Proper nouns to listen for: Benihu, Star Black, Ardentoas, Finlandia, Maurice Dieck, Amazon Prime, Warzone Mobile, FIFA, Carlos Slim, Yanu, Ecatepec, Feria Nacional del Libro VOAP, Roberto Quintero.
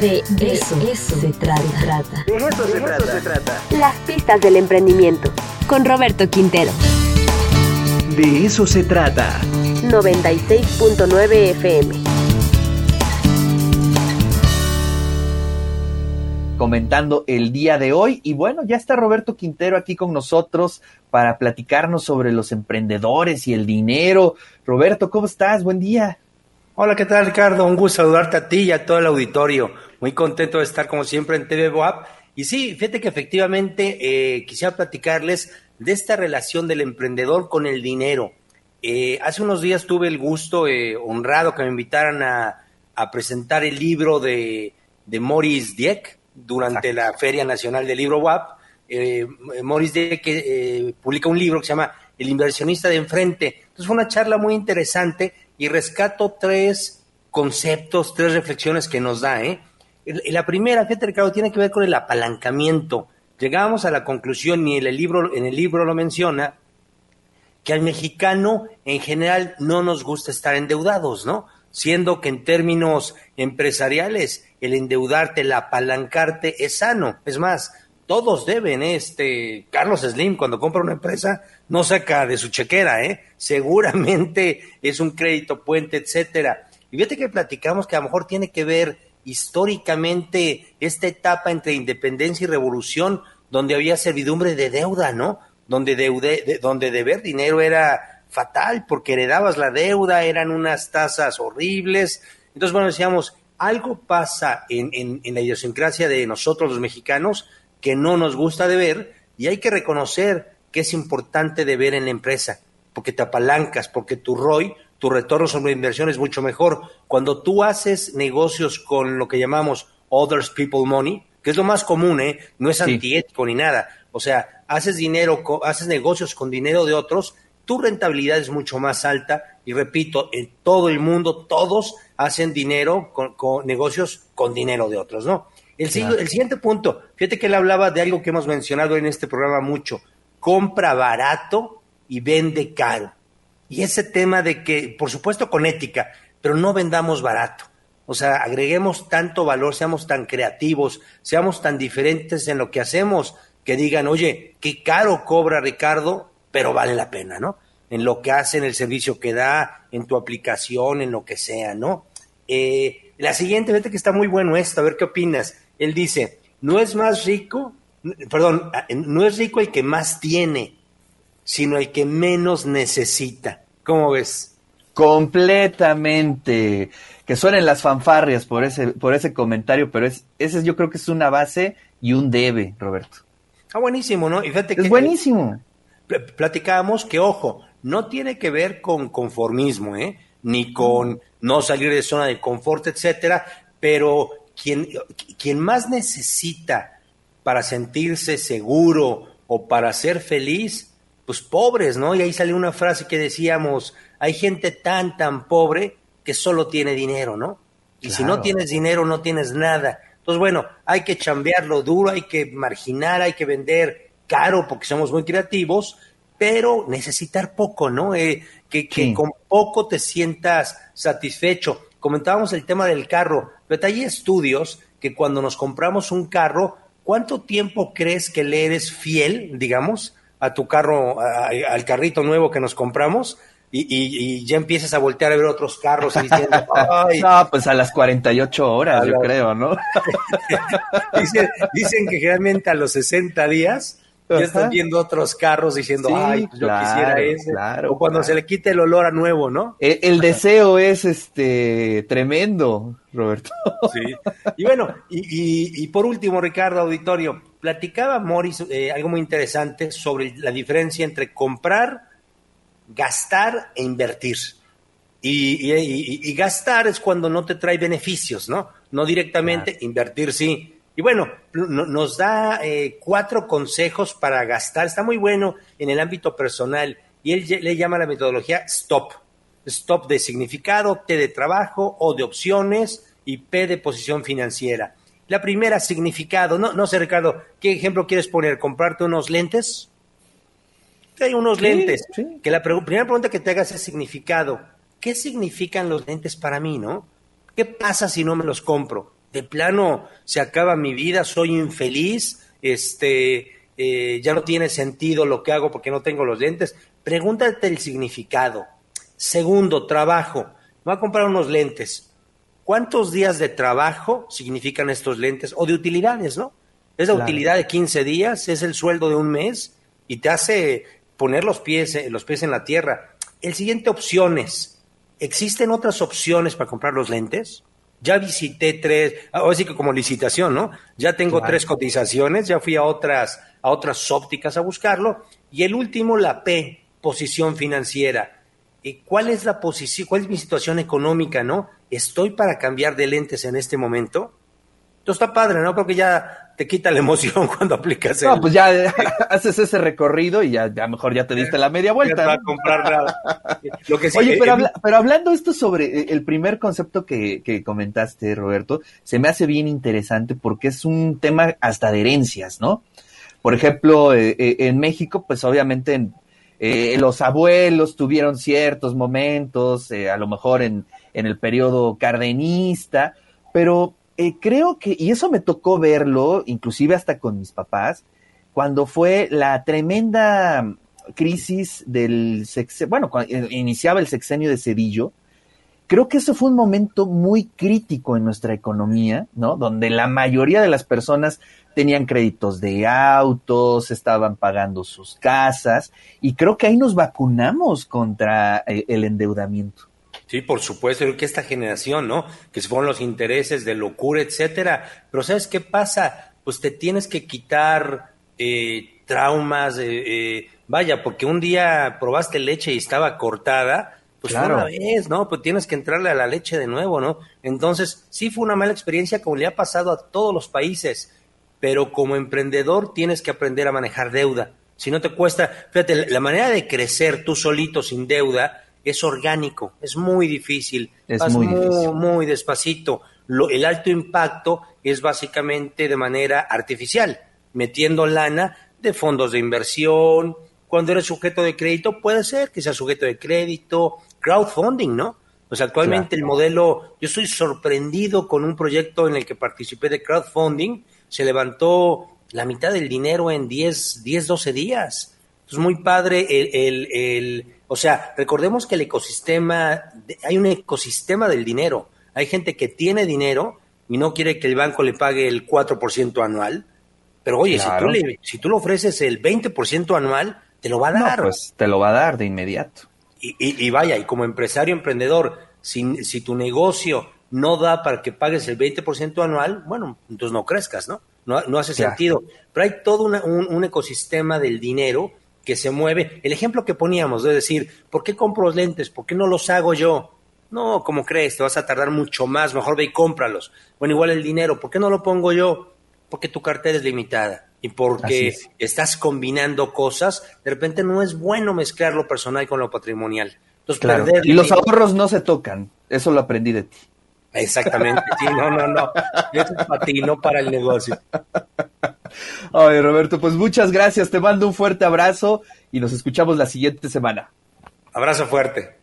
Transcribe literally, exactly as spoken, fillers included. De, de eso, eso se trata. Se trata. De eso, se, de trata. eso se trata. Las pistas del emprendimiento. Con Roberto Quintero. De eso se trata. noventa y seis punto nueve F M. Comentando el día de hoy. Y bueno, ya está Roberto Quintero aquí con nosotros para platicarnos sobre los emprendedores y el dinero. Roberto, ¿cómo estás? Buen día. Hola, ¿qué tal, Ricardo? Un gusto saludarte a ti y a todo el auditorio. Muy contento de estar, como siempre, en T V VOAP. Y sí, fíjate que efectivamente eh, quisiera platicarles de esta relación del emprendedor con el dinero. Eh, hace unos días tuve el gusto, eh, honrado, que me invitaran a, a presentar el libro de, de Maurice Dieck durante Exacto. la Feria Nacional del Libro VOAP. Eh, Maurice Dieck eh, publica un libro que se llama El inversionista de enfrente. Entonces fue una charla muy interesante y rescato tres conceptos, tres reflexiones que nos da. ¿eh? La primera, fíjate, Ricardo, tiene que ver con el apalancamiento. Llegamos a la conclusión, y en el libro, en el libro lo menciona, que al mexicano en general no nos gusta estar endeudados, ¿no? Siendo que en términos empresariales el endeudarte, el apalancarte es sano. Es más, todos deben, ¿eh? este Carlos Slim, cuando compra una empresa, no saca de su chequera, ¿eh? Seguramente es un crédito puente, etcétera. Y fíjate que platicamos que a lo mejor tiene que ver históricamente esta etapa entre independencia y revolución, donde había servidumbre de deuda, ¿no? Donde, deude, de, donde deber dinero era fatal, porque heredabas la deuda, eran unas tasas horribles. Entonces, bueno, decíamos, algo pasa en, en, en la idiosincrasia de nosotros los mexicanos que no nos gusta deber, y hay que reconocer que es importante deber en la empresa, porque te apalancas, porque tu R O I, tu retorno sobre inversión, es mucho mejor. Cuando tú haces negocios con lo que llamamos others people money, que es lo más común, ¿eh? No es sí. antiético ni nada. O sea, haces dinero, haces negocios con dinero de otros, tu rentabilidad es mucho más alta. Y repito, en todo el mundo, todos hacen dinero con, con negocios con dinero de otros, ¿no? El, claro. el siguiente punto, fíjate que él hablaba de algo que hemos mencionado en este programa mucho: compra barato y vende caro. Y ese tema de que, por supuesto con ética, pero no vendamos barato. O sea, agreguemos tanto valor, seamos tan creativos, seamos tan diferentes en lo que hacemos, que digan, oye, qué caro cobra Ricardo, pero vale la pena, ¿no? En lo que hace, en el servicio que da, en tu aplicación, en lo que sea, ¿no? Eh, la siguiente, vete que está muy bueno esto, a ver qué opinas. Él dice, no es más rico, perdón, no es rico el que más tiene, sino el que menos necesita. ¿Cómo ves? Completamente. Que suenen las fanfarrias por ese, por ese comentario, pero es, ese yo creo que es una base y un debe, Roberto. Está ah, buenísimo, ¿no? Y fíjate que es buenísimo. Pl- platicábamos que, ojo, no tiene que ver con conformismo, ¿eh? Ni con no salir de zona de confort, etcétera, pero quien, quien más necesita para sentirse seguro o para ser feliz, pues pobres, ¿no? Y ahí salió una frase que decíamos, hay gente tan, tan pobre que solo tiene dinero, ¿no? Y claro. si no tienes dinero, no tienes nada. Entonces, bueno, hay que chambearlo duro, hay que marginar, hay que vender caro porque somos muy creativos, pero necesitar poco, ¿no? Eh, que que sí. con poco te sientas satisfecho. Comentábamos el tema del carro, pero hay estudios que cuando nos compramos un carro, ¿cuánto tiempo crees que le eres fiel, digamos, a tu carro, a, al carrito nuevo que nos compramos? Y, y, y ya empiezas a voltear a ver otros carros y diciendo, ay, no, pues a las cuarenta y ocho horas, yo la... creo, ¿no? dicen, dicen que generalmente a los sesenta días Ajá. ya estás viendo otros carros diciendo, sí, ay, pues claro, yo quisiera ese. Claro, o cuando claro. se le quite el olor a nuevo, ¿no? El, el deseo es este tremendo, Roberto. sí. Y bueno, y, y, y por último, Ricardo, auditorio, platicaba Maurice eh, algo muy interesante sobre la diferencia entre comprar, gastar e invertir. Y, y, y, y gastar es cuando no te trae beneficios, ¿no? No directamente, claro. invertir sí. Y bueno, no, nos da eh, cuatro consejos para gastar. Está muy bueno en el ámbito personal. Y él le llama la metodología STOP. STOP de significado, T de trabajo, O de opciones y P de posición financiera. La primera, significado. No, no sé, Ricardo, ¿qué ejemplo quieres poner? ¿Comprarte unos lentes? Hay unos sí, lentes, sí. que la pre- primera pregunta que te hagas es significado. ¿Qué significan los lentes para mí, no? ¿Qué pasa si no me los compro? de plano se acaba mi vida, soy infeliz, este, eh, ya no tiene sentido lo que hago porque no tengo los lentes. Pregúntate el significado. Segundo, trabajo. Voy a comprar unos lentes. ¿Cuántos días de trabajo significan estos lentes? O de utilidades, ¿no? Es la claro. utilidad de quince días, es el sueldo de un mes y te hace poner los pies, los pies en la tierra. El siguiente, opciones. ¿Existen otras opciones para comprar los lentes? Ya visité tres, ahora sí que como licitación, ¿no? Ya tengo claro. tres cotizaciones, ya fui a otras, a otras ópticas a buscarlo. Y el último, la P, posición financiera. ¿Y cuál es la posición, cuál es mi situación económica, no? ¿Estoy para cambiar de lentes en este momento? Entonces está padre, ¿no? Creo que ya te quita la emoción cuando aplicas no, el... No, pues ya eh, haces ese recorrido y ya a lo mejor ya te diste la media vuelta. No, ¿no? comprar nada. Lo que sí, Oye, pero, eh, habla, pero hablando esto sobre el primer concepto que, que comentaste, Roberto, se me hace bien interesante porque es un tema hasta de herencias, ¿no? Por ejemplo, eh, eh, en México, pues obviamente en, eh, los abuelos tuvieron ciertos momentos, eh, a lo mejor en, en el periodo cardenista, pero... Eh, creo que, y eso me tocó verlo, inclusive hasta con mis papás, cuando fue la tremenda crisis del sexenio, bueno, cuando iniciaba el sexenio de Cedillo, creo que eso fue un momento muy crítico en nuestra economía, ¿no? Donde la mayoría de las personas tenían créditos de autos, estaban pagando sus casas, y creo que ahí nos vacunamos contra el endeudamiento. Sí, por supuesto, creo que esta generación, ¿no? Que se fueron los intereses de locura, etcétera. Pero ¿sabes qué pasa? Pues te tienes que quitar eh, traumas, eh, eh, vaya, porque un día probaste leche y estaba cortada, pues claro. una vez, ¿no? Pues tienes que entrarle a la leche de nuevo, ¿no? Entonces, sí fue una mala experiencia como le ha pasado a todos los países, pero como emprendedor tienes que aprender a manejar deuda. Si no te cuesta, fíjate, la manera de crecer tú solito sin deuda es orgánico, es muy difícil, es muy, muy difícil, muy despacito. Lo, el alto impacto es básicamente de manera artificial, metiendo lana de fondos de inversión. Cuando eres sujeto de crédito, puede ser que sea sujeto de crédito, crowdfunding, ¿no? Pues actualmente claro. el modelo, yo estoy sorprendido con un proyecto en el que participé de crowdfunding, se levantó la mitad del dinero en diez, doce días. Es muy padre el, el, el, o sea, recordemos que el ecosistema, hay un ecosistema del dinero. Hay gente que tiene dinero y no quiere que el banco le pague el cuatro por ciento anual, pero oye, claro. si tú le, si tú le ofreces el veinte por ciento anual, te lo va a dar. No, pues te lo va a dar de inmediato. Y, y, y vaya, y como empresario, emprendedor, si, si tu negocio no da para que pagues el veinte por ciento anual, bueno, entonces no crezcas, ¿no? No, no hace claro. sentido. Pero hay todo una, un, un ecosistema del dinero que se mueve. El ejemplo que poníamos de decir, ¿por qué compro los lentes? ¿Por qué no los hago yo? No, ¿cómo crees? Te vas a tardar mucho más, mejor ve y cómpralos. Bueno, igual el dinero, ¿por qué no lo pongo yo? Porque tu cartera es limitada y porque estás combinando cosas, de repente no es bueno mezclar lo personal con lo patrimonial. Entonces, claro. perder y los ahorros no se tocan, eso lo aprendí de ti. Exactamente, sí, no, no, no, eso es para ti, no para el negocio. Ay, Roberto, pues muchas gracias, te mando un fuerte abrazo y nos escuchamos la siguiente semana. Abrazo fuerte.